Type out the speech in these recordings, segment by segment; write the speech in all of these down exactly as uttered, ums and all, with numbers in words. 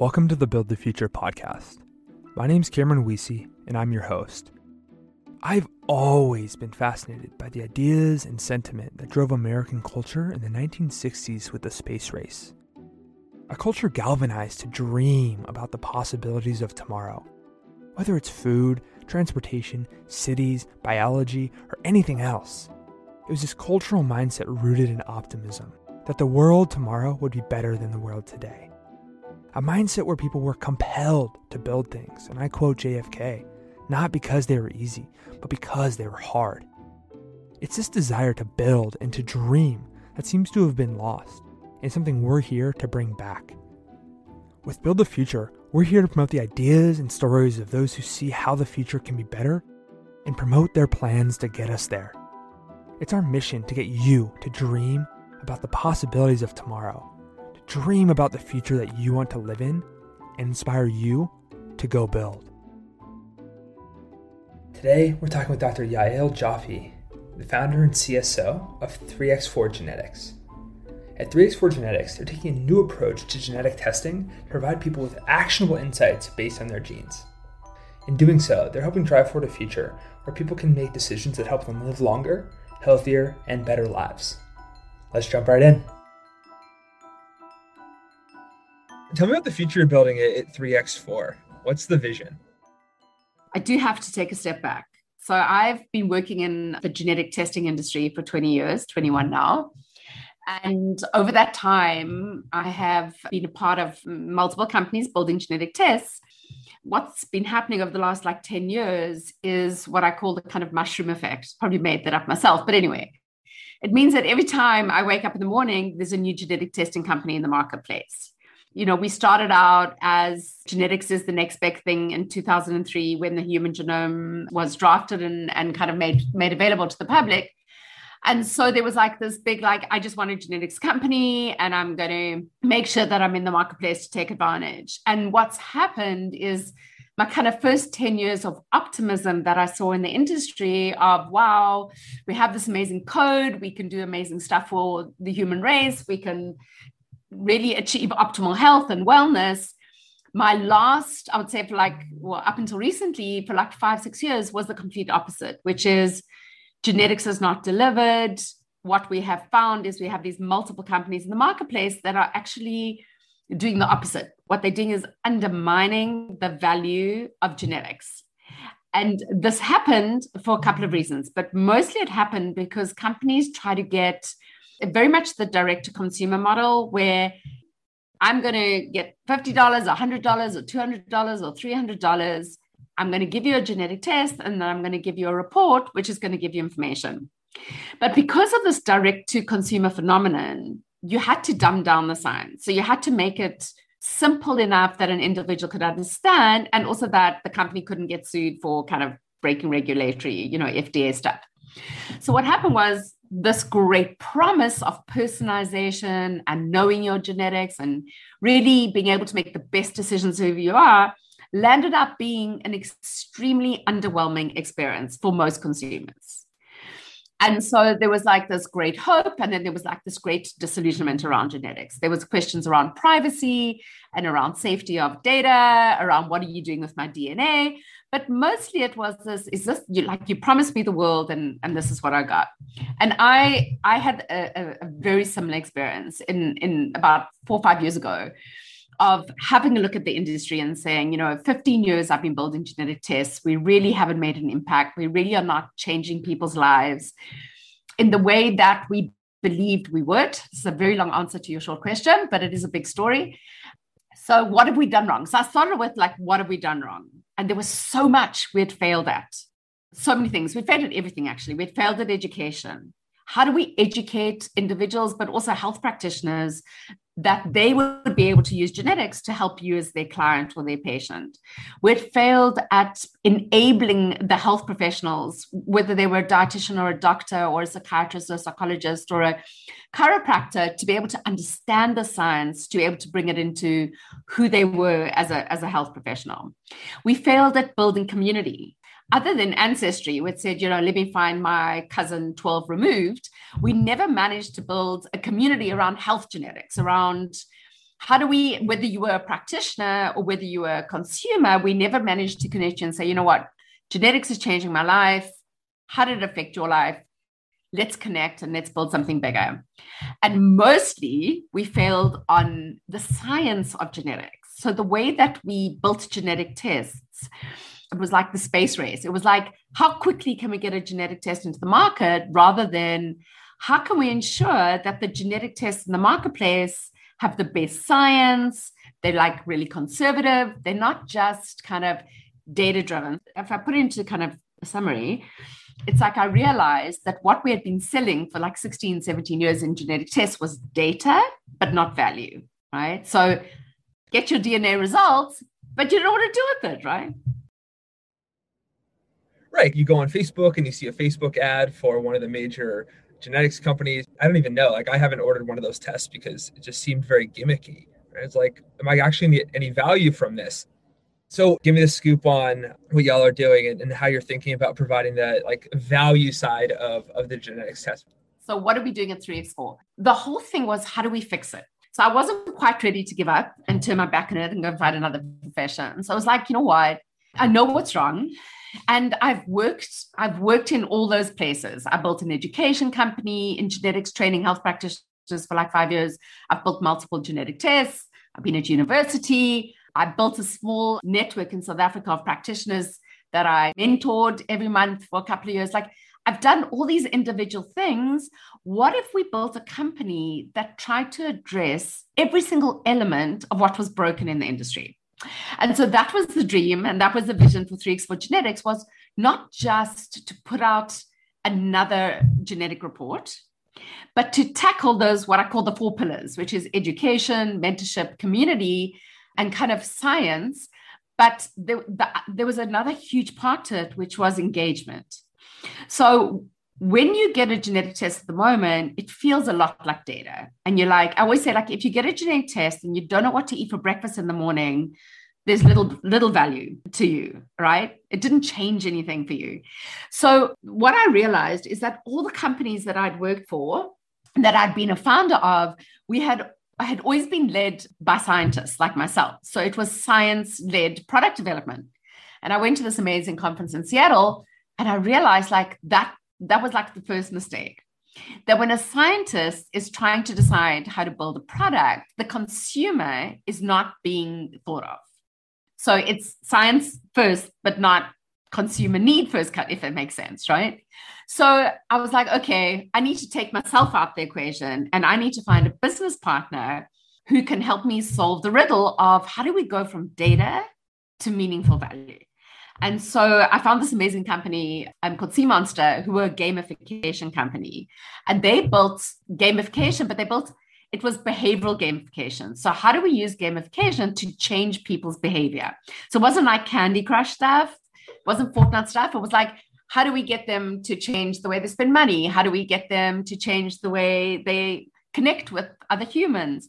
Welcome to the Build the Future podcast. My name's Cameron Wiese, and I'm your host. I've always been fascinated by the ideas and sentiment that drove American culture in the nineteen sixties with the space race. A culture galvanized to dream about the possibilities of tomorrow. Whether it's food, transportation, cities, biology, or anything else, it was this cultural mindset rooted in optimism that the world tomorrow would be better than the world today. A mindset where people were compelled to build things, and I quote J F K, not because they were easy, but because they were hard. It's this desire to build and to dream that seems to have been lost, and something we're here to bring back. With Build the Future, we're here to promote the ideas and stories of those who see how the future can be better and promote their plans to get us there. It's our mission to get you to dream about the possibilities of tomorrow, to dream about the future that you want to live in, and inspire you to go build. Today, we're talking with Doctor Yael Jaffe, the founder and C S O of three by four Genetics. At three by four Genetics, they're taking a new approach to genetic testing to provide people with actionable insights based on their genes. In doing so, they're helping drive forward a future where people can make decisions that help them live longer, healthier, and better lives. Let's jump right in. Tell me about the future of building at three by four. What's the vision? I do have to take a step back. So I've been working in the genetic testing industry for twenty years, twenty-one now. And over that time, I have been a part of multiple companies building genetic tests. What's been happening over the last like ten years is what I call the kind of mushroom effect. Probably made that up myself, but anyway. It means that every time I wake up in the morning, there's a new genetic testing company in the marketplace. You know, we started out as genetics is the next big thing in two thousand three when the human genome was drafted and, and kind of made, made available to the public. And so there was like this big, like, I just want a genetics company and I'm going to make sure that I'm in the marketplace to take advantage. And what's happened is my kind of first ten years of optimism that I saw in the industry of, wow, we have this amazing code. We can do amazing stuff for the human race. We can really achieve optimal health and wellness. My last, I would say for like, well, up until recently, for like five, six years was the complete opposite, which is, genetics is not delivered. What we have found is we have these multiple companies in the marketplace that are actually doing the opposite. What they're doing is undermining the value of genetics. And this happened for a couple of reasons, but mostly it happened because companies try to get very much the direct-to-consumer model where I'm going to get fifty dollars, one hundred dollars, or two hundred dollars, or three hundred dollars. I'm going to give you a genetic test and then I'm going to give you a report, which is going to give you information. But because of this direct-to-consumer phenomenon, you had to dumb down the science. So you had to make it simple enough that an individual could understand and also that the company couldn't get sued for kind of breaking regulatory, you know, F D A stuff. So what happened was this great promise of personalization and knowing your genetics and really being able to make the best decisions who you are landed up being an extremely underwhelming experience for most consumers. And so there was like this great hope, and then there was like this great disillusionment around genetics. There was questions around privacy and around safety of data, around what are you doing with my D N A? But mostly it was this, is this you, like you promised me the world and, and this is what I got. And I I had a, a very similar experience in, in about four or five years ago of having a look at the industry and saying, you know, fifteen years I've been building genetic tests. We really haven't made an impact. We really are not changing people's lives in the way that we believed we would. It's a very long answer to your short question, but it is a big story. So what have we done wrong? So I started with like, what have we done wrong? And there was so much we had failed at. So many things. We failed at everything, actually. We failed at education. How do we educate individuals, but also health practitioners, that they would be able to use genetics to help you as their client or their patient? We'd failed at enabling the health professionals, whether they were a dietitian or a doctor or a psychiatrist or a psychologist or a chiropractor, to be able to understand the science, to be able to bring it into who they were as a, as a health professional. We failed at building community. Other than Ancestry, which said, you know, let me find my cousin twelve removed, we never managed to build a community around health genetics, around how do we, whether you were a practitioner or whether you were a consumer, we never managed to connect you and say, you know what, genetics is changing my life. How did it affect your life? Let's connect and let's build something bigger. And mostly we failed on the science of genetics. So the way that we built genetic tests, it was like the space race. It was like, how quickly can we get a genetic test into the market rather than how can we ensure that the genetic tests in the marketplace have the best science? They're like really conservative. They're not just kind of data-driven. If I put it into kind of a summary, it's like I realized that what we had been selling for like sixteen, seventeen years in genetic tests was data, but not value, right? So get your D N A results, but you don't know what to do with it, right? Right. You go on Facebook and you see a Facebook ad for one of the major genetics companies. I don't even know. Like, I haven't ordered one of those tests because it just seemed very gimmicky. Right? It's like, am I actually going to get any value from this? So give me the scoop on what y'all are doing and, and how you're thinking about providing the like value side of, of the genetics test. So what are we doing at three x four? The whole thing was, how do we fix it? So I wasn't quite ready to give up and turn my back on it and go find another profession. So I was like, you know what? I know what's wrong. And I've worked, I've worked in all those places. I built an education company in genetics, training health practitioners for like five years. I've built multiple genetic tests. I've been at university. I built a small network in South Africa of practitioners that I mentored every month for a couple of years. Like, I've done all these individual things. What if we built a company that tried to address every single element of what was broken in the industry? And so that was the dream, and that was the vision for three x four Genetics, was not just to put out another genetic report, but to tackle those, what I call the four pillars, which is education, mentorship, community, and kind of science. But there, the, there was another huge part to it, which was engagement. So when you get a genetic test at the moment, it feels a lot like data. And you're like, I always say, like, if you get a genetic test and you don't know what to eat for breakfast in the morning, there's little, little value to you, right? It didn't change anything for you. So what I realized is that all the companies that I'd worked for, that I'd been a founder of, we had I had always been led by scientists like myself. So it was science-led product development. And I went to this amazing conference in Seattle, and I realized like that That was like the first mistake, that when a scientist is trying to decide how to build a product, the consumer is not being thought of. So it's science first, but not consumer need first, if it makes sense, right? So I was like, okay, I need to take myself out of the equation, and I need to find a business partner who can help me solve the riddle of how do we go from data to meaningful value? And so I found this amazing company um, called Sea Monster, who were a gamification company. And they built gamification, but they built, it was behavioral gamification. So how do we use gamification to change people's behavior? So it wasn't like Candy Crush stuff, it wasn't Fortnite stuff. It was like, how do we get them to change the way they spend money? How do we get them to change the way they connect with other humans?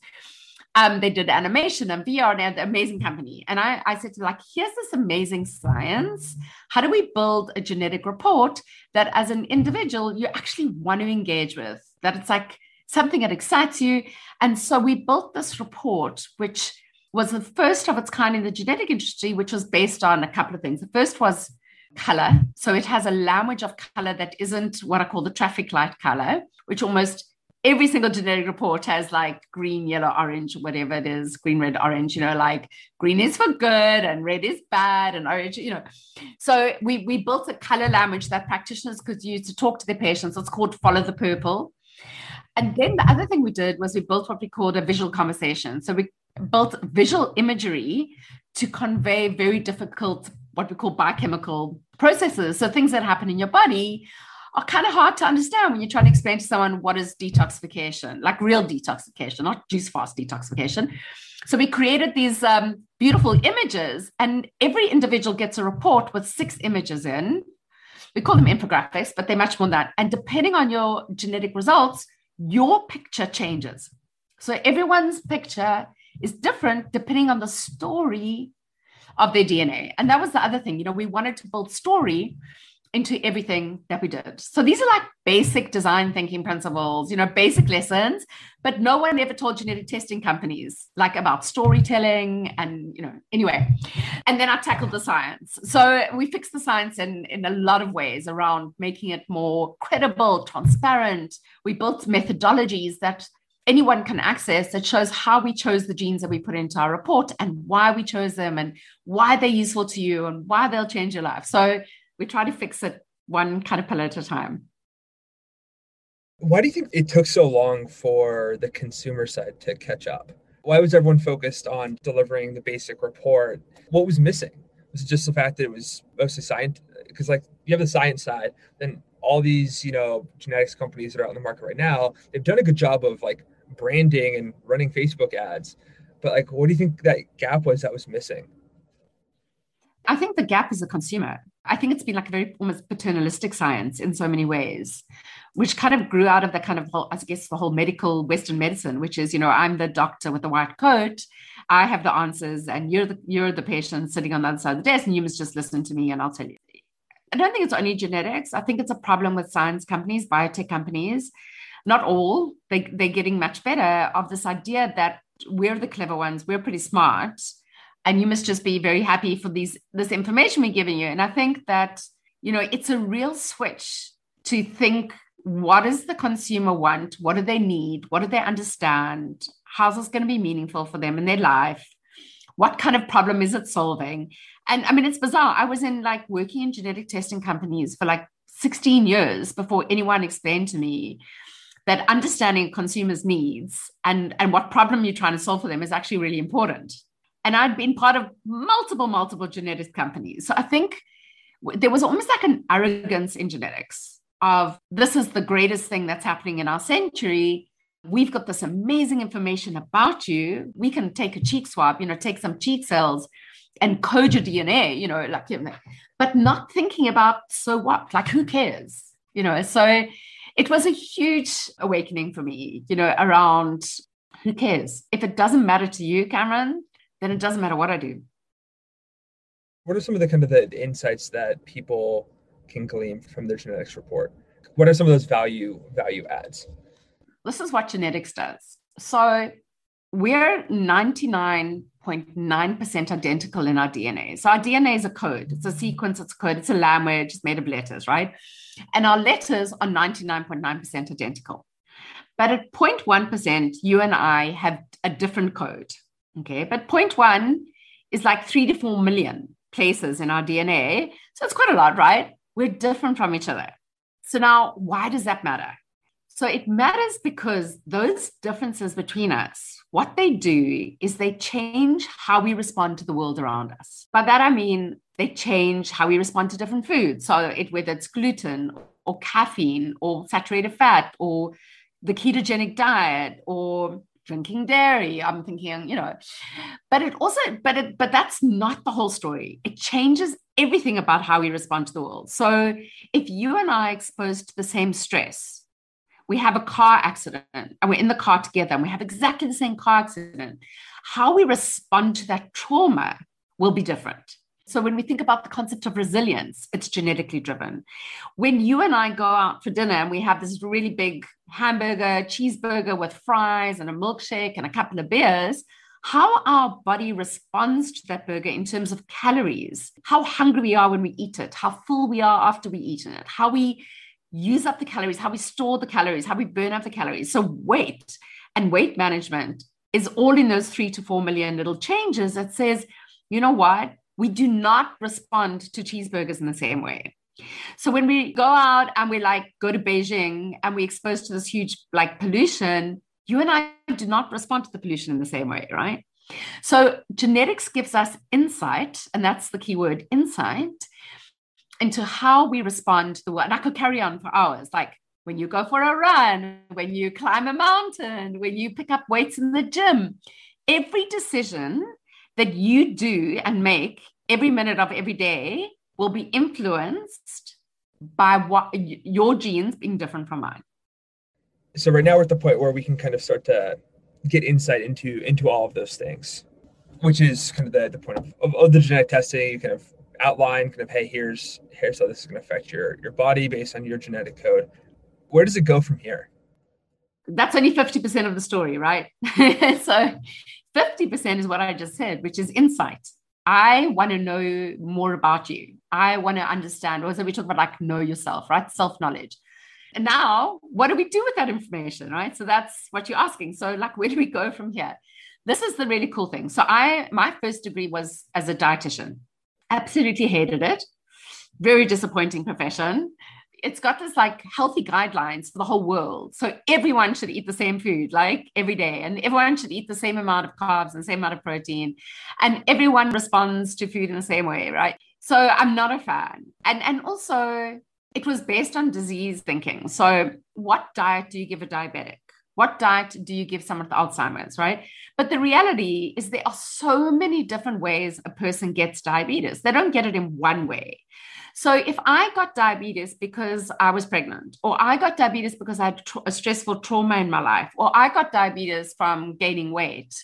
Um, they did animation and V R, and they had an amazing company. And I, I said to them, like, here's this amazing science. How do we build a genetic report that as an individual, you actually want to engage with, that it's like something that excites you? And so we built this report, which was the first of its kind in the genetic industry, which was based on a couple of things. The first was color. So it has a language of color that isn't what I call the traffic light color, which almost every single genetic report has like green, yellow, orange, whatever it is, green, red, orange, you know, like green is for good and red is bad and orange, you know. So we we built a color language that practitioners could use to talk to their patients. It's called Follow the Purple. And then the other thing we did was we built what we called a visual conversation. So we built visual imagery to convey very difficult, what we call biochemical processes. So things that happen in your body are kind of hard to understand when you're trying to explain to someone what is detoxification, like real detoxification, not juice fast detoxification. So we created these um, beautiful images, and every individual gets a report with six images in. We call them infographics, but they're much more than that. And depending on your genetic results, your picture changes. So everyone's picture is different depending on the story of their D N A. And that was the other thing, you know, we wanted to build story into everything that we did. So these are like basic design thinking principles, you know, basic lessons, but no one ever told genetic testing companies like about storytelling and, you know, anyway. And then I tackled the science. So we fixed the science in, in a lot of ways around making it more credible, transparent. We built methodologies that anyone can access that shows how we chose the genes that we put into our report and why we chose them and why they're useful to you and why they'll change your life. So we try to fix it one kind of pillar at a time. Why do you think it took so long for the consumer side to catch up? Why was everyone focused on delivering the basic report? What was missing? Was it just the fact that it was mostly science? Because like you have the science side, then all these, you know, genetics companies that are out in the market right now, they've done a good job of like branding and running Facebook ads. But like, what do you think that gap was that was missing? I think the gap is the consumer. I think it's been like a very almost paternalistic science in so many ways, which kind of grew out of the kind of whole, I guess, the whole medical Western medicine, which is, you know, I'm the doctor with the white coat. I have the answers and you're the, you're the patient sitting on the other side of the desk and you must just listen to me and I'll tell you. I don't think it's only genetics. I think it's a problem with science companies, biotech companies. Not all. They, they're getting much better of this idea that we're the clever ones. We're pretty smart. And you must just be very happy for these this information we're giving you. And I think that, you know, it's a real switch to think, what does the consumer want? What do they need? What do they understand? How's this going to be meaningful for them in their life? What kind of problem is it solving? And I mean, it's bizarre. I was in like working in genetic testing companies for like sixteen years before anyone explained to me that understanding consumers' needs and, and what problem you're trying to solve for them is actually really important. And I'd been part of multiple, multiple genetic companies. So I think there was almost like an arrogance in genetics of this is the greatest thing that's happening in our century. We've got this amazing information about you. We can take a cheek swab, you know, take some cheek cells and code your D N A, you know, like, you know, but not thinking about so what, like who cares, you know? So it was a huge awakening for me, you know, around who cares? If it doesn't matter to you, Cameron, then it doesn't matter what I do. What are some of the kind of the insights that people can glean from their genetics report? What are some of those value value adds? This is what genetics does. So we're ninety-nine point nine percent identical in our D N A. So our D N A is a code. It's a sequence, it's a code, it's a language, it's made of letters, right? And our letters are ninety-nine point nine percent identical. But at zero point one percent, you and I have a different code. Okay, but zero point one is like three to four million places in our D N A. So it's quite a lot, right? We're different from each other. So now why does that matter? So it matters because those differences between us, what they do is they change how we respond to the world around us. By that, I mean, they change how we respond to different foods. So it, whether it's gluten or caffeine or saturated fat or the ketogenic diet or drinking dairy, I'm thinking, you know, but it also, but it, but that's not the whole story. It changes everything about how we respond to the world. So if you and I are exposed to the same stress, we have a car accident and we're in the car together and we have exactly the same car accident, how we respond to that trauma will be different. So when we think about the concept of resilience, it's genetically driven. When you and I go out for dinner and we have this really big hamburger, cheeseburger with fries and a milkshake and a couple of beers, how our body responds to that burger in terms of calories, how hungry we are when we eat it, how full we are after we eat it, how we use up the calories, how we store the calories, how we burn up the calories. So weight and weight management is all in those three to four million little changes that says, you know what? We do not respond to cheeseburgers in the same way. So when we go out and we like go to Beijing and we're exposed to this huge like pollution, you and I do not respond to the pollution in the same way, right? So genetics gives us insight, and that's the key word, insight, into how we respond to the world. And I could carry on for hours, like when you go for a run, when you climb a mountain, when you pick up weights in the gym, every decision that you do and make every minute of every day will be influenced by what your genes being different from mine. So right now we're at the point where we can kind of start to get insight into into all of those things, which is kind of the, the point of, of, of the genetic testing. You kind of outline kind of, hey, here's, here's how this is going to affect your, your body based on your genetic code. Where does it go from here? That's only fifty percent of the story, right? So fifty percent is what I just said, which is insight. I want to know more about you. I want to understand. Also, we talk about like know yourself, right? Self-knowledge. And now what do we do with that information, right? So that's what you're asking. So like, where do we go from here? This is the really cool thing. So I, my first degree was as a dietitian. Absolutely hated it. Very disappointing profession. It's got this like healthy guidelines for the whole world. So everyone should eat the same food, like every day. And everyone should eat the same amount of carbs and same amount of protein. And everyone responds to food in the same way, right? So I'm not a fan. And, and also it was based on disease thinking. So what diet do you give a diabetic? What diet do you give someone with Alzheimer's, right? But the reality is there are so many different ways a person gets diabetes. They don't get it in one way. So if I got diabetes because I was pregnant, or I got diabetes because I had a stressful trauma in my life, or I got diabetes from gaining weight,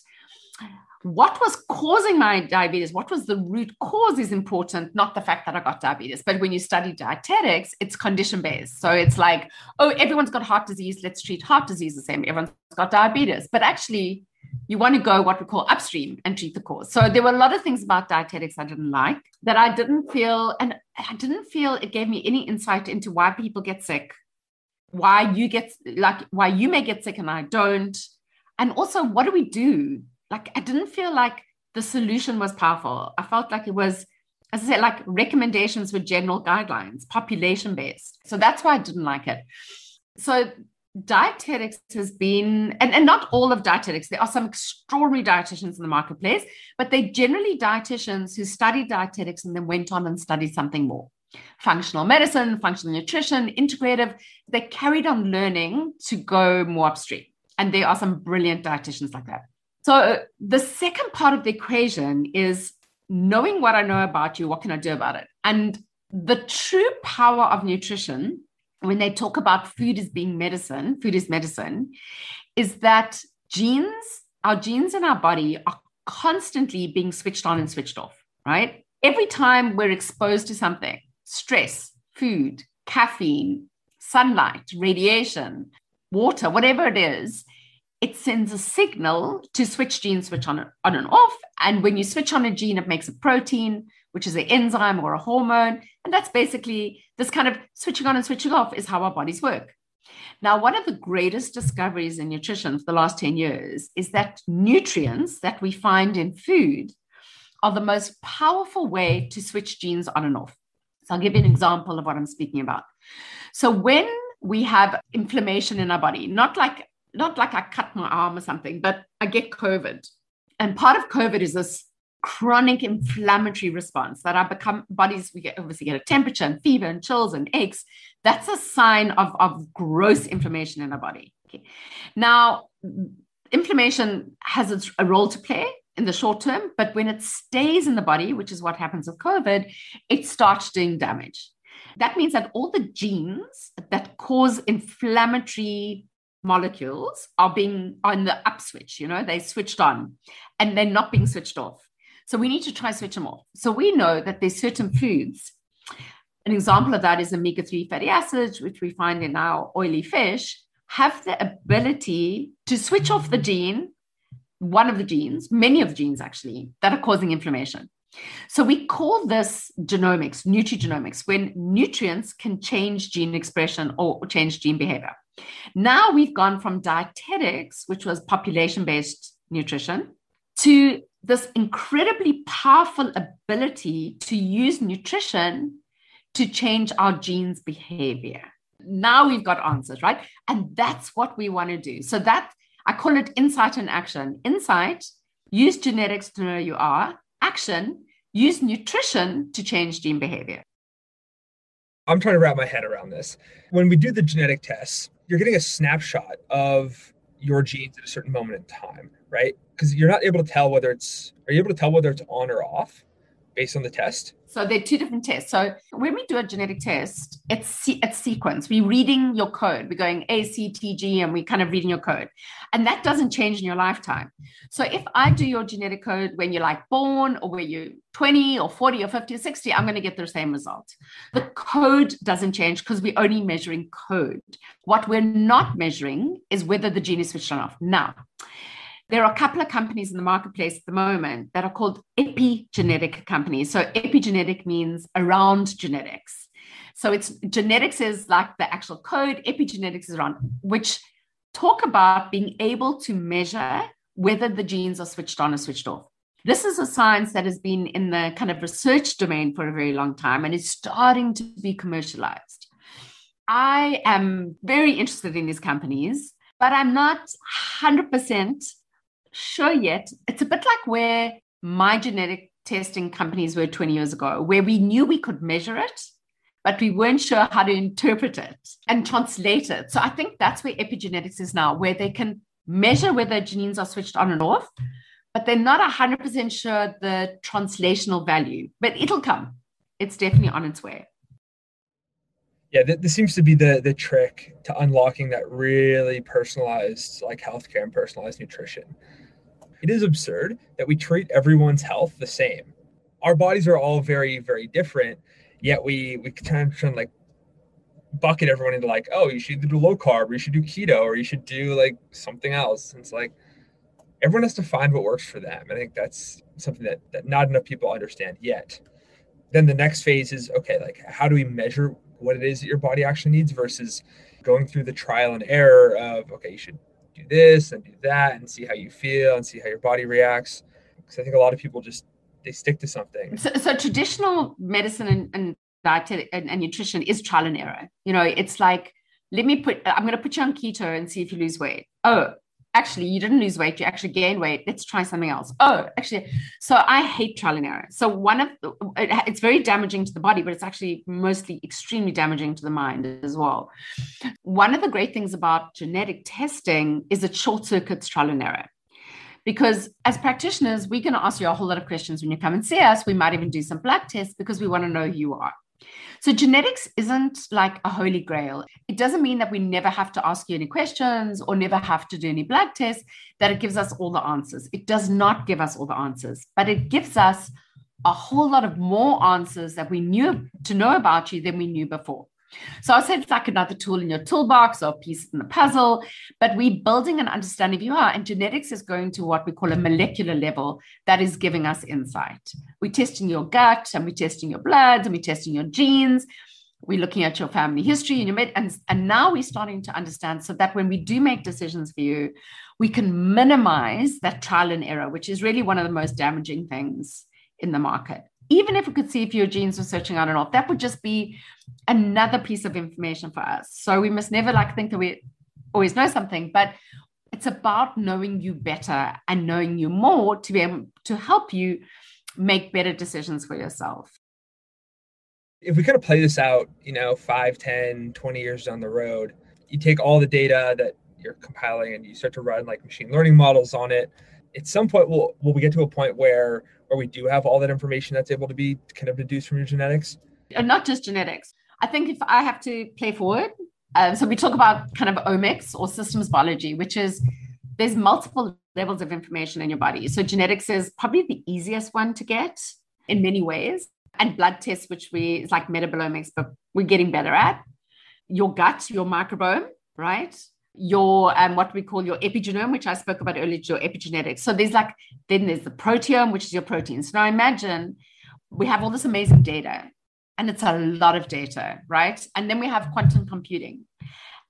what was causing my diabetes? What was the root cause is important, not the fact that I got diabetes. But when you study dietetics, it's condition-based. So it's like, oh, everyone's got heart disease. Let's treat heart disease the same. Everyone's got diabetes. But actually, you want to go what we call upstream and treat the cause. So there were a lot of things about dietetics I didn't like, that I didn't feel, and I didn't feel it gave me any insight into why people get sick, why you get, like, why you may get sick and I don't. And also, what do we do? Like, I didn't feel like the solution was powerful. I felt like it was, as I said, like recommendations were general guidelines, population-based. So that's why I didn't like it. So dietetics has been, and, and not all of dietetics, there are some extraordinary dietitians in the marketplace, but they're generally dietitians who studied dietetics and then went on and studied something more. Functional medicine, functional nutrition, integrative, they carried on learning to go more upstream. And there are some brilliant dietitians like that. So the second part of the equation is knowing what I know about you, what can I do about it? And the true power of nutrition, when they talk about food as being medicine, food is medicine, is that genes, our genes in our body are constantly being switched on and switched off, right? Every time we're exposed to something, stress, food, caffeine, sunlight, radiation, water, whatever it is, it sends a signal to switch genes, switch on, on and off. And when you switch on a gene, it makes a protein, which is an enzyme or a hormone. And that's basically this kind of switching on and switching off is how our bodies work. Now, one of the greatest discoveries in nutrition for the last ten years is that nutrients that we find in food are the most powerful way to switch genes on and off. So I'll give you an example of what I'm speaking about. So when we have inflammation in our body, not like not like I cut my arm or something, but I get COVID. And part of COVID is this chronic inflammatory response that I become bodies, we get, obviously get a temperature and fever and chills and aches. That's a sign of, of gross inflammation in our body. Okay. Now, inflammation has a role to play in the short term, but when it stays in the body, which is what happens with COVID, it starts doing damage. That means that all the genes that cause inflammatory molecules are being on the up switch, you know, they switched on and they're not being switched off. So we need to try switch them off. So we know that there's certain foods. An example of that is omega three fatty acids, which we find in our oily fish, have the ability to switch off the gene, one of the genes, many of the genes actually, that are causing inflammation. So we call this genomics, nutrigenomics, when nutrients can change gene expression or change gene behavior. Now we've gone from dietetics, which was population-based nutrition, to this incredibly powerful ability to use nutrition to change our genes' behavior. Now we've got answers, right? And that's what we want to do. So that, I call it insight and action. Insight, use genetics to know who you are. Action, use nutrition to change gene behavior. I'm trying to wrap my head around this. When we do the genetic tests, you're getting a snapshot of your genes at a certain moment in time, right? Because you're not able to tell whether it's, are you able to tell whether it's on or off? based on the test? So there are two different tests. So when we do a genetic test, it's it's sequence. We're reading your code. We're going A, C, T, G, and we're kind of reading your code. And that doesn't change in your lifetime. So if I do your genetic code when you're like born or when you're twenty or forty or fifty or sixty, I'm going to get the same result. The code doesn't change because we're only measuring code. What we're not measuring is whether the gene is switched on or off. Now, there are a couple of companies in the marketplace at the moment that are called epigenetic companies. So epigenetic means around genetics. So it's genetics is like the actual code, epigenetics is around, which talk about being able to measure whether the genes are switched on or switched off. This is a science that has been in the kind of research domain for a very long time and is starting to be commercialized. I am very interested in these companies, but I'm not one hundred percent sure yet. It's a bit like where my genetic testing companies were twenty years ago, where we knew we could measure it, but we weren't sure how to interpret it and translate it. So I think that's where epigenetics is now, where they can measure whether genes are switched on and off, but they're not one hundred percent sure the translational value. But it'll come. It's definitely on its way. Yeah, this seems to be the the trick to unlocking that really personalized, like, healthcare and personalized nutrition. It is absurd that we treat everyone's health the same. Our bodies are all very, very different, yet we we kind of try and, like, bucket everyone into, like, oh, you should do low carb, or you should do keto, or you should do, like, something else. And it's like, everyone has to find what works for them. I think that's something that, that not enough people understand yet. Then the next phase is, okay, like, how do we measure what it is that your body actually needs versus going through the trial and error of, okay, you should do this and do that and see how you feel and see how your body reacts. Because I think a lot of people just, they stick to something. So, so traditional medicine and, and diet and, and nutrition is trial and error. You know, it's like, let me put, I'm going to put you on keto and see if you lose weight. Oh, actually, you didn't lose weight. You actually gained weight. Let's try something else. Oh, actually. So I hate trial and error. So one of the, it's very damaging to the body, but it's actually mostly extremely damaging to the mind as well. One of the great things about genetic testing is it short circuits trial and error. Because as practitioners, we're going to ask you a whole lot of questions when you come and see us. We might even do some blood tests because we want to know who you are. So genetics isn't like a holy grail. It doesn't mean that we never have to ask you any questions or never have to do any blood tests, that it gives us all the answers. It does not give us all the answers, but it gives us a whole lot of more answers that we knew to know about you than we knew before. So I said it's like another tool in your toolbox or a piece in the puzzle, but we're building an understanding of you are, and genetics is going to what we call a molecular level that is giving us insight. We're testing your gut and we're testing your blood and we're testing your genes. We're looking at your family history and your med- and, and now we're starting to understand so that when we do make decisions for you, we can minimize that trial and error, which is really one of the most damaging things in the market. Even if we could see if your genes were searching on and off, that would just be another piece of information for us. So we must never like think that we always know something, but it's about knowing you better and knowing you more to be able to help you make better decisions for yourself. If we kind of play this out, you know, five, ten, twenty years down the road, you take all the data that you're compiling and you start to run like machine learning models on it. At some point, we'll, will we get to a point where or we do have all that information that's able to be kind of deduced from your genetics? And not just genetics. I think if I have to play forward, um, so we talk about kind of omics or systems biology, which is there's multiple levels of information in your body. So genetics is probably the easiest one to get in many ways. And blood tests, which we is like metabolomics, but we're getting better at. Your gut, your microbiome, right? Your um, what we call your epigenome, which I spoke about earlier, your epigenetics. So there's like, then there's the proteome, which is your proteins. So now imagine we have all this amazing data and it's a lot of data, right? And then we have quantum computing.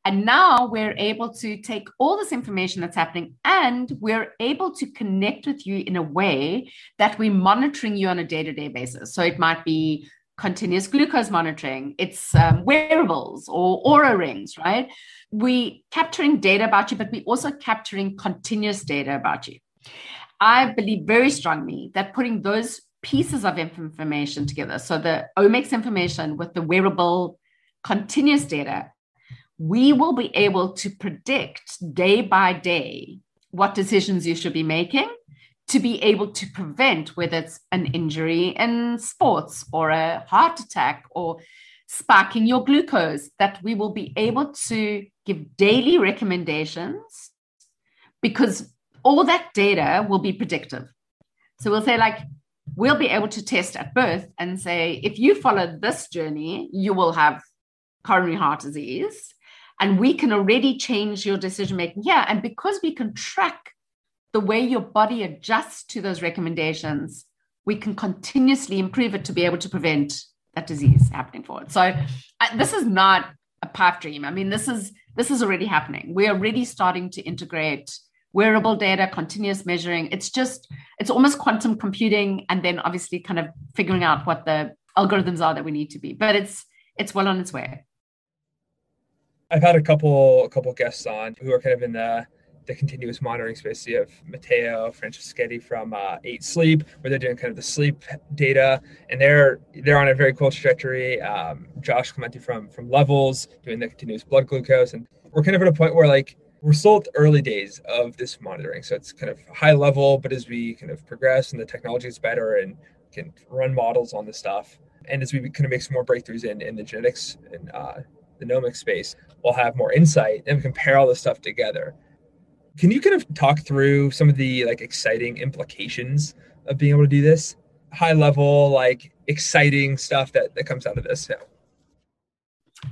And now we're able to take all this information that's happening and we're able to connect with you in a way that we're monitoring you on a day-to-day basis. So it might be continuous glucose monitoring, it's um, wearables or Oura Rings, right? We capturing data about you, but we also capturing continuous data about you. I believe very strongly that putting those pieces of information together, so the omics information with the wearable continuous data, we will be able to predict day by day what decisions you should be making to be able to prevent whether it's an injury in sports or a heart attack or spiking your glucose, that we will be able to give daily recommendations because all that data will be predictive. So we'll say like, we'll be able to test at birth and say, if you follow this journey, you will have coronary heart disease. And we can already change your decision-making here. And because we can track the way your body adjusts to those recommendations, we can continuously improve it to be able to prevent that disease happening forward. So uh, this is not a pipe dream. I mean, this is this is already happening. We're already starting to integrate wearable data, continuous measuring. It's just, it's almost quantum computing, and then obviously kind of figuring out what the algorithms are that we need to be. But it's it's well on its way. I've had a couple a couple guests on who are kind of in the the continuous monitoring space. You have Matteo Franceschetti from uh, Eight Sleep, where they're doing kind of the sleep data, and they're they're on a very cool trajectory. Um, Josh Clementi from from Levels doing the continuous blood glucose, and we're kind of at a point where like, we're still at the early days of this monitoring. So it's kind of high level, but as we kind of progress and the technology is better and can run models on this stuff, and as we kind of make some more breakthrouugh in, in the genetics and uh, the genomic space, we'll have more insight and we can pair all this stuff together. Can you kind of talk through some of the like exciting implications of being able to do this? High level, like exciting stuff that, that comes out of this. Yeah.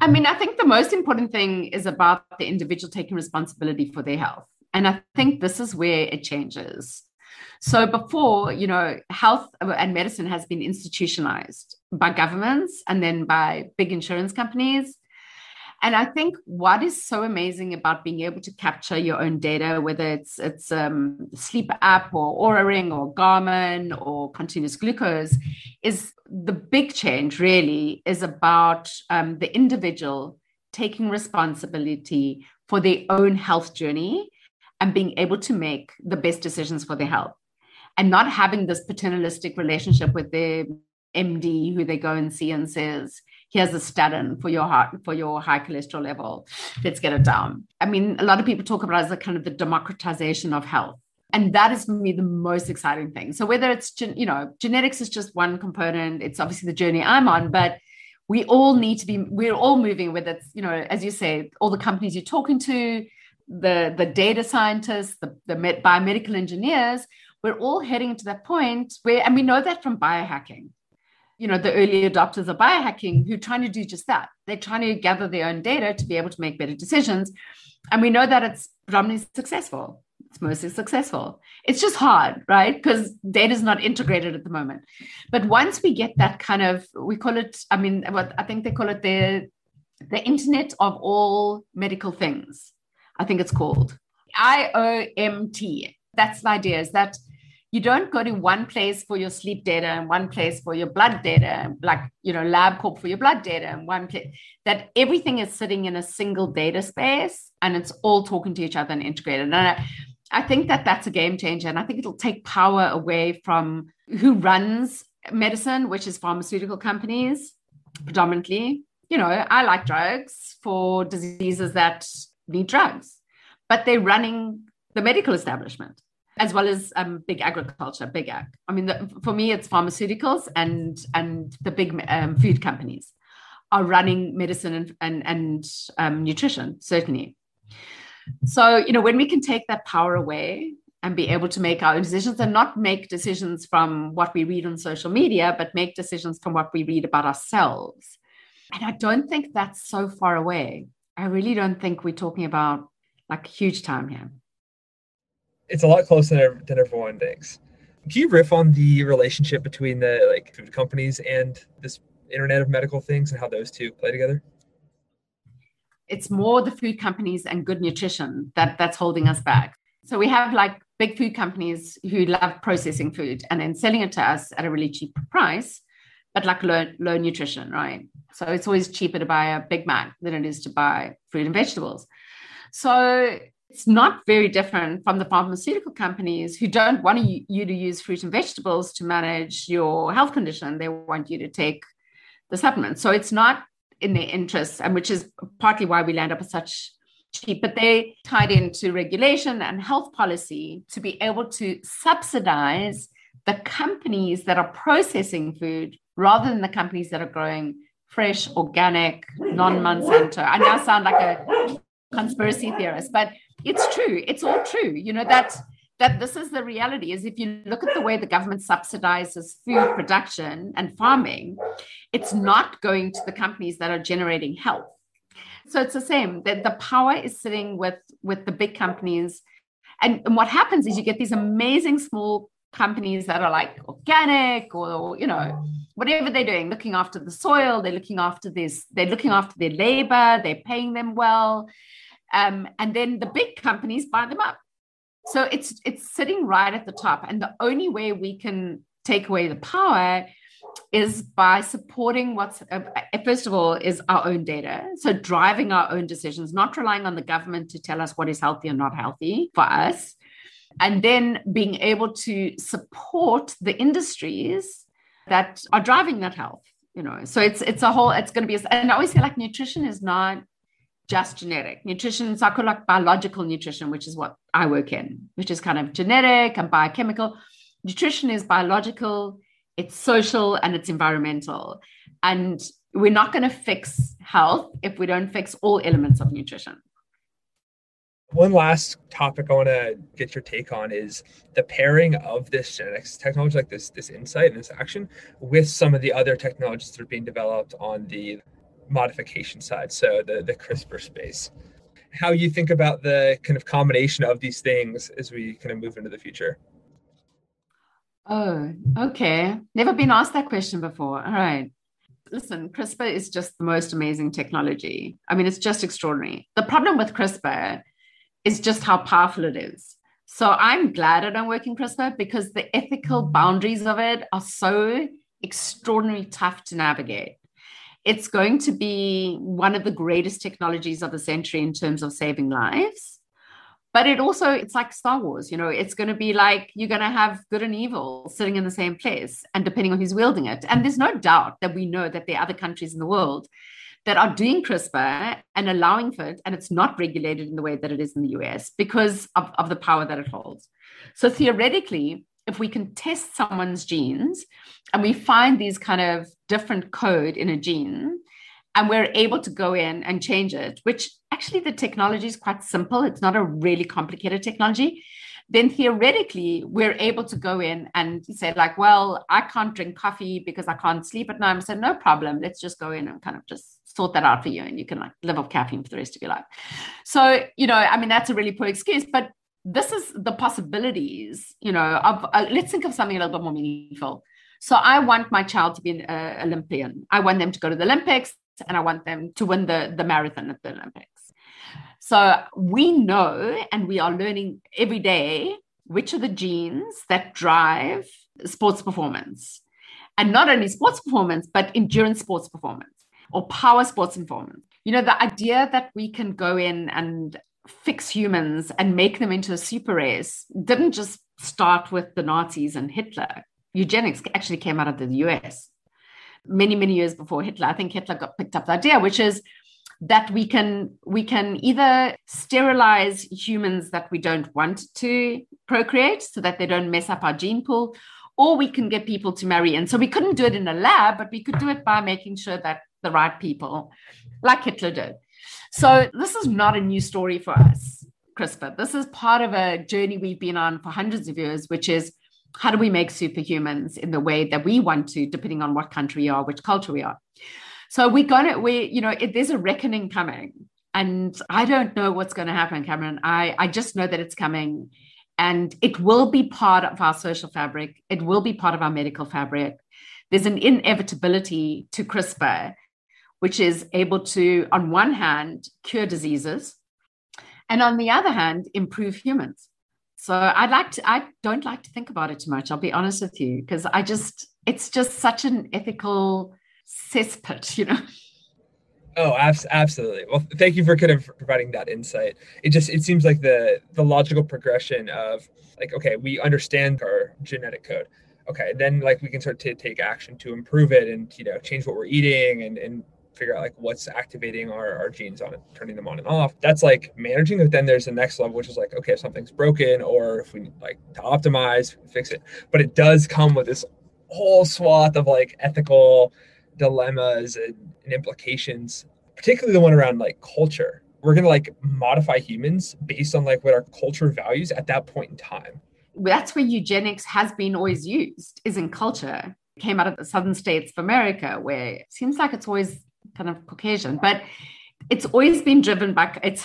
I mean, I think the most important thing is about the individual taking responsibility for their health. And I think this is where it changes. So before, you know, health and medicine has been institutionalized by governments and then by big insurance companies. And I think what is so amazing about being able to capture your own data, whether it's it's um, sleep app or Oura Ring or Garmin or continuous glucose, is the big change really is about um, the individual taking responsibility for their own health journey and being able to make the best decisions for their health and not having this paternalistic relationship with their M D who they go and see and says, here's a statin for your heart, for your high cholesterol level. Let's get it down. I mean, a lot of people talk about it as a kind of the democratization of health. And that is, for me, the most exciting thing. So whether it's, you know, genetics is just one component. It's obviously the journey I'm on, but we all need to be, we're all moving with it. You know, as you say, all the companies you're talking to, the, the data scientists, the, the biomedical engineers, we're all heading to that point where, and we know that from biohacking. You know, the early adopters of biohacking who are trying to do just that. They're trying to gather their own data to be able to make better decisions. And we know that it's predominantly successful. It's mostly successful. It's just hard, right? Because data is not integrated at the moment. But once we get that kind of, we call it, I mean, what I think they call it the, the internet of all medical things. I think it's called I O M T. That's the idea, is that you don't go to one place for your sleep data and one place for your blood data, like, you know, LabCorp for your blood data and one place, that everything is sitting in a single data space and it's all talking to each other and integrated. And I, I think that that's a game changer. And I think it'll take power away from who runs medicine, which is pharmaceutical companies predominantly. You know, I like drugs for diseases that need drugs, but they're running the medical establishment, as well as um, big agriculture, big ag. I mean, the, for me, it's pharmaceuticals and and the big um, food companies are running medicine and, and, and um, nutrition, certainly. So, you know, when we can take that power away and be able to make our own decisions and not make decisions from what we read on social media, but make decisions from what we read about ourselves. And I don't think that's so far away. I really don't think we're talking about like huge time here. It's a lot closer than everyone thinks. Can you riff on the relationship between the like food companies and this internet of medical things and how those two play together? It's more the food companies and good nutrition that that's holding us back. So we have like big food companies who love processing food and then selling it to us at a really cheap price, but like low, low nutrition, right? So it's always cheaper to buy a Big Mac than it is to buy fruit and vegetables. So it's not very different from the pharmaceutical companies who don't want you to use fruit and vegetables to manage your health condition. They want you to take the supplements. So it's not in their interests, and which is partly why we land up with such cheap, but they tied into regulation and health policy to be able to subsidize the companies that are processing food rather than the companies that are growing fresh, organic, non-Monsanto. I now sound like a conspiracy theorist, but it's true. It's all true. You know, that, that this is the reality, is if you look at the way the government subsidizes food production and farming, it's not going to the companies that are generating health. So it's the same, that the power is sitting with, with the big companies. And, and what happens is you get these amazing small companies that are like organic or, you know, whatever they're doing, looking after the soil, they're looking after this, they're looking after their labor, they're paying them well. Um, and then the big companies buy them up. So it's it's sitting right at the top. And the only way we can take away the power is by supporting what's, uh, first of all, is our own data. So driving our own decisions, not relying on the government to tell us what is healthy and not healthy for us. And then being able to support the industries that are driving that health, you know. So it's it's a whole, it's going to be, a, and I always say like nutrition is not just genetic. Nutrition, so I call like biological nutrition, which is what I work in, which is kind of genetic and biochemical. Nutrition is biological, it's social, and it's environmental. And we're not going to fix health if we don't fix all elements of nutrition. One last topic I want to get your take on is the pairing of this genetics technology, like this this insight and this action, with some of the other technologies that are being developed on the modification side, so the, the CRISPR space. How you think about the kind of combination of these things as we kind of move into the future? Oh, okay. Never been asked that question before. All right. Listen, CRISPR is just the most amazing technology. I mean, it's just extraordinary. The problem with CRISPR is just how powerful it is. So I'm glad I don't work in CRISPR because the ethical boundaries of it are so extraordinarily tough to navigate. It's going to be one of the greatest technologies of the century in terms of saving lives. But it also, it's like Star Wars, you know, it's going to be like, you're going to have good and evil sitting in the same place and depending on who's wielding it. And there's no doubt that we know that there are other countries in the world that are doing CRISPR and allowing for it. And it's not regulated in the way that it is in the U S because of, of the power that it holds. So theoretically, if we can test someone's genes and we find these kind of different code in a gene, and we're able to go in and change it, which actually the technology is quite simple. It's not a really complicated technology. Then theoretically, we're able to go in and say like, well, I can't drink coffee because I can't sleep at night. I said, no problem. Let's just go in and kind of just sort that out for you. And you can like live off caffeine for the rest of your life. So, you know, I mean, that's a really poor excuse, but this is the possibilities, you know, of, uh, let's think of something a little bit more meaningful. So I want my child to be an uh, Olympian. I want them to go to the Olympics. And I want them to win the, the marathon at the Olympics. So we know, and we are learning every day, which are the genes that drive sports performance. And not only sports performance, but endurance sports performance or power sports performance. You know, the idea that we can go in and fix humans and make them into a super race didn't just start with the Nazis and Hitler. Eugenics actually came out of the U S many, many years before Hitler. I think Hitler got picked up the idea, which is that we can we can either sterilize humans that we don't want to procreate so that they don't mess up our gene pool, or we can get people to marry in. So we couldn't do it in a lab, but we could do it by making sure that the right people, like Hitler did. So this is not a new story for us, CRISPR. This is part of a journey we've been on for hundreds of years, which is how do we make superhumans in the way that we want to, depending on what country we are, which culture we are. So we're going to, we, you know, it, there's a reckoning coming, and I don't know what's going to happen, Cameron. I, I just know that it's coming, and it will be part of our social fabric. It will be part of our medical fabric. There's an inevitability to CRISPR, which is able to, on one hand, cure diseases, and on the other hand, improve humans. So I'd like to, I don't like to think about it too much. I'll be honest with you, because I just, it's just such an ethical cesspit, you know? Oh, abs- absolutely. Well, thank you for kind of providing that insight. It just, it seems like the, the logical progression of like, okay, we understand our genetic code. Okay. Then like we can start to take action to improve it and, you know, change what we're eating and, and figure out like what's activating our, our genes on it, turning them on and off. That's like managing. But then there's the next level, which is like, okay, if something's broken or if we need like to optimize, fix it. But it does come with this whole swath of like ethical dilemmas and, and implications, particularly the one around like culture. We're going to like modify humans based on like what our culture values at that point in time. That's where eugenics has been always used, is in culture. It came out of the southern states of America, where it seems like it's always kind of Caucasian, but it's always been driven by, it's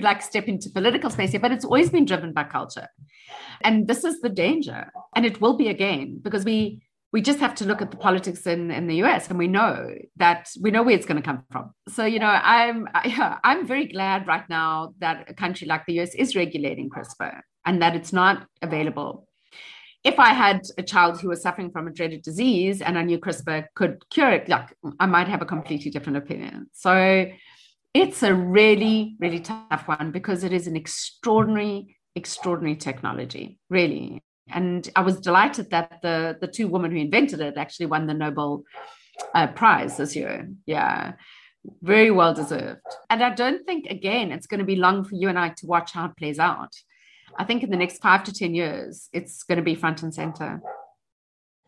like step into political space here, but it's always been driven by culture. And this is the danger. And it will be again, because we we just have to look at the politics in, in the U S, and we know that we know where it's going to come from. So, you know, I'm I, I'm very glad right now that a country like the U S is regulating CRISPR and that it's not available. If I had a child who was suffering from a dreaded disease and I knew CRISPR could cure it, like I might have a completely different opinion. So it's a really, really tough one, because it is an extraordinary, extraordinary technology, really. And I was delighted that the, the two women who invented it actually won the Nobel uh, Prize this year. Yeah, very well deserved. And I don't think, again, it's going to be long for you and I to watch how it plays out. I think in the next five to ten years, it's going to be front and center.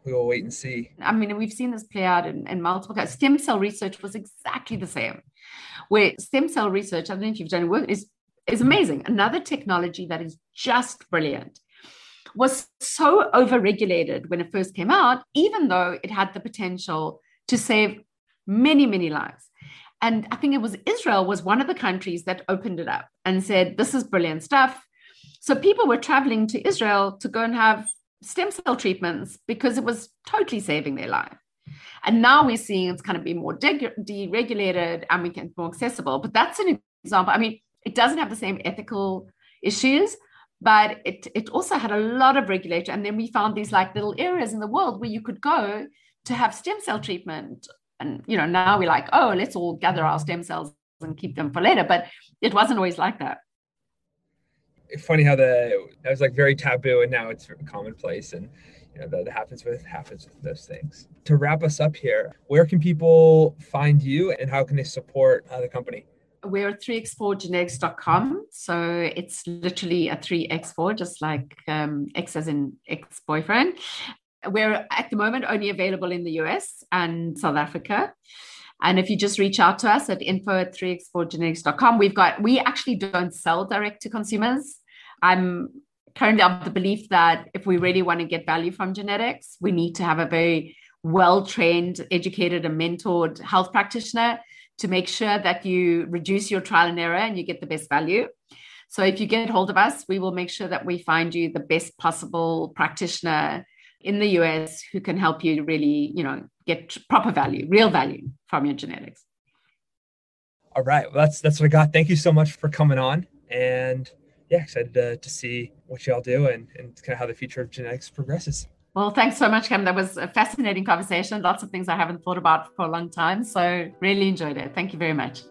We will wait and see. I mean, we've seen this play out in, in multiple cases. Stem cell research was exactly the same, where stem cell research, I don't know if you've done work, is, is amazing. Another technology that is just brilliant was so overregulated when it first came out, even though it had the potential to save many, many lives. And I think it was Israel was one of the countries that opened it up and said, this is brilliant stuff. So people were traveling to Israel to go and have stem cell treatments because it was totally saving their life. And now we're seeing it's kind of be more de- deregulated and we can more accessible. But that's an example. I mean, it doesn't have the same ethical issues, but it, it also had a lot of regulation. And then we found these like little areas in the world where you could go to have stem cell treatment. And, you know, now we're like, oh, let's all gather our stem cells and keep them for later. But it wasn't always like that. It's funny how the that was like very taboo, and now it's commonplace, and you know that happens with happens with those things. To wrap us up here, where can people find you, and how can they support uh, the company? We're at three x four genetics dot com, so it's literally a three x four, just like um, X as in ex-boyfriend. We're at the moment only available in the U S and South Africa. And if you just reach out to us at info at three x four genetics dot com, we've got, we actually don't sell direct to consumers. I'm currently of the belief that if we really want to get value from genetics, we need to have a very well-trained, educated, and mentored health practitioner to make sure that you reduce your trial and error and you get the best value. So if you get hold of us, we will make sure that we find you the best possible practitioner in the U S who can help you really, you know, get proper value, real value from your genetics. All right. Well, that's, that's what I got. Thank you so much for coming on, and yeah, excited to, to see what y'all do and, and kind of how the future of genetics progresses. Well, thanks so much, Cam. That was a fascinating conversation. Lots of things I haven't thought about for a long time. So really enjoyed it. Thank you very much.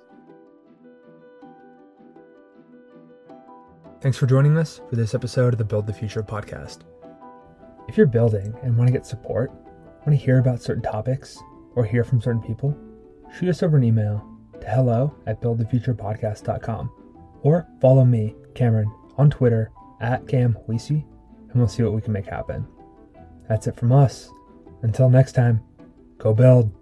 Thanks for joining us for this episode of the Build the Future podcast. If you're building and want to get support, want to hear about certain topics, or hear from certain people, shoot us over an email to hello at build the future podcast dot com, or follow me, Cameron, on Twitter at Cam Wiese, and we'll see what we can make happen. That's it from us. Until next time, go build.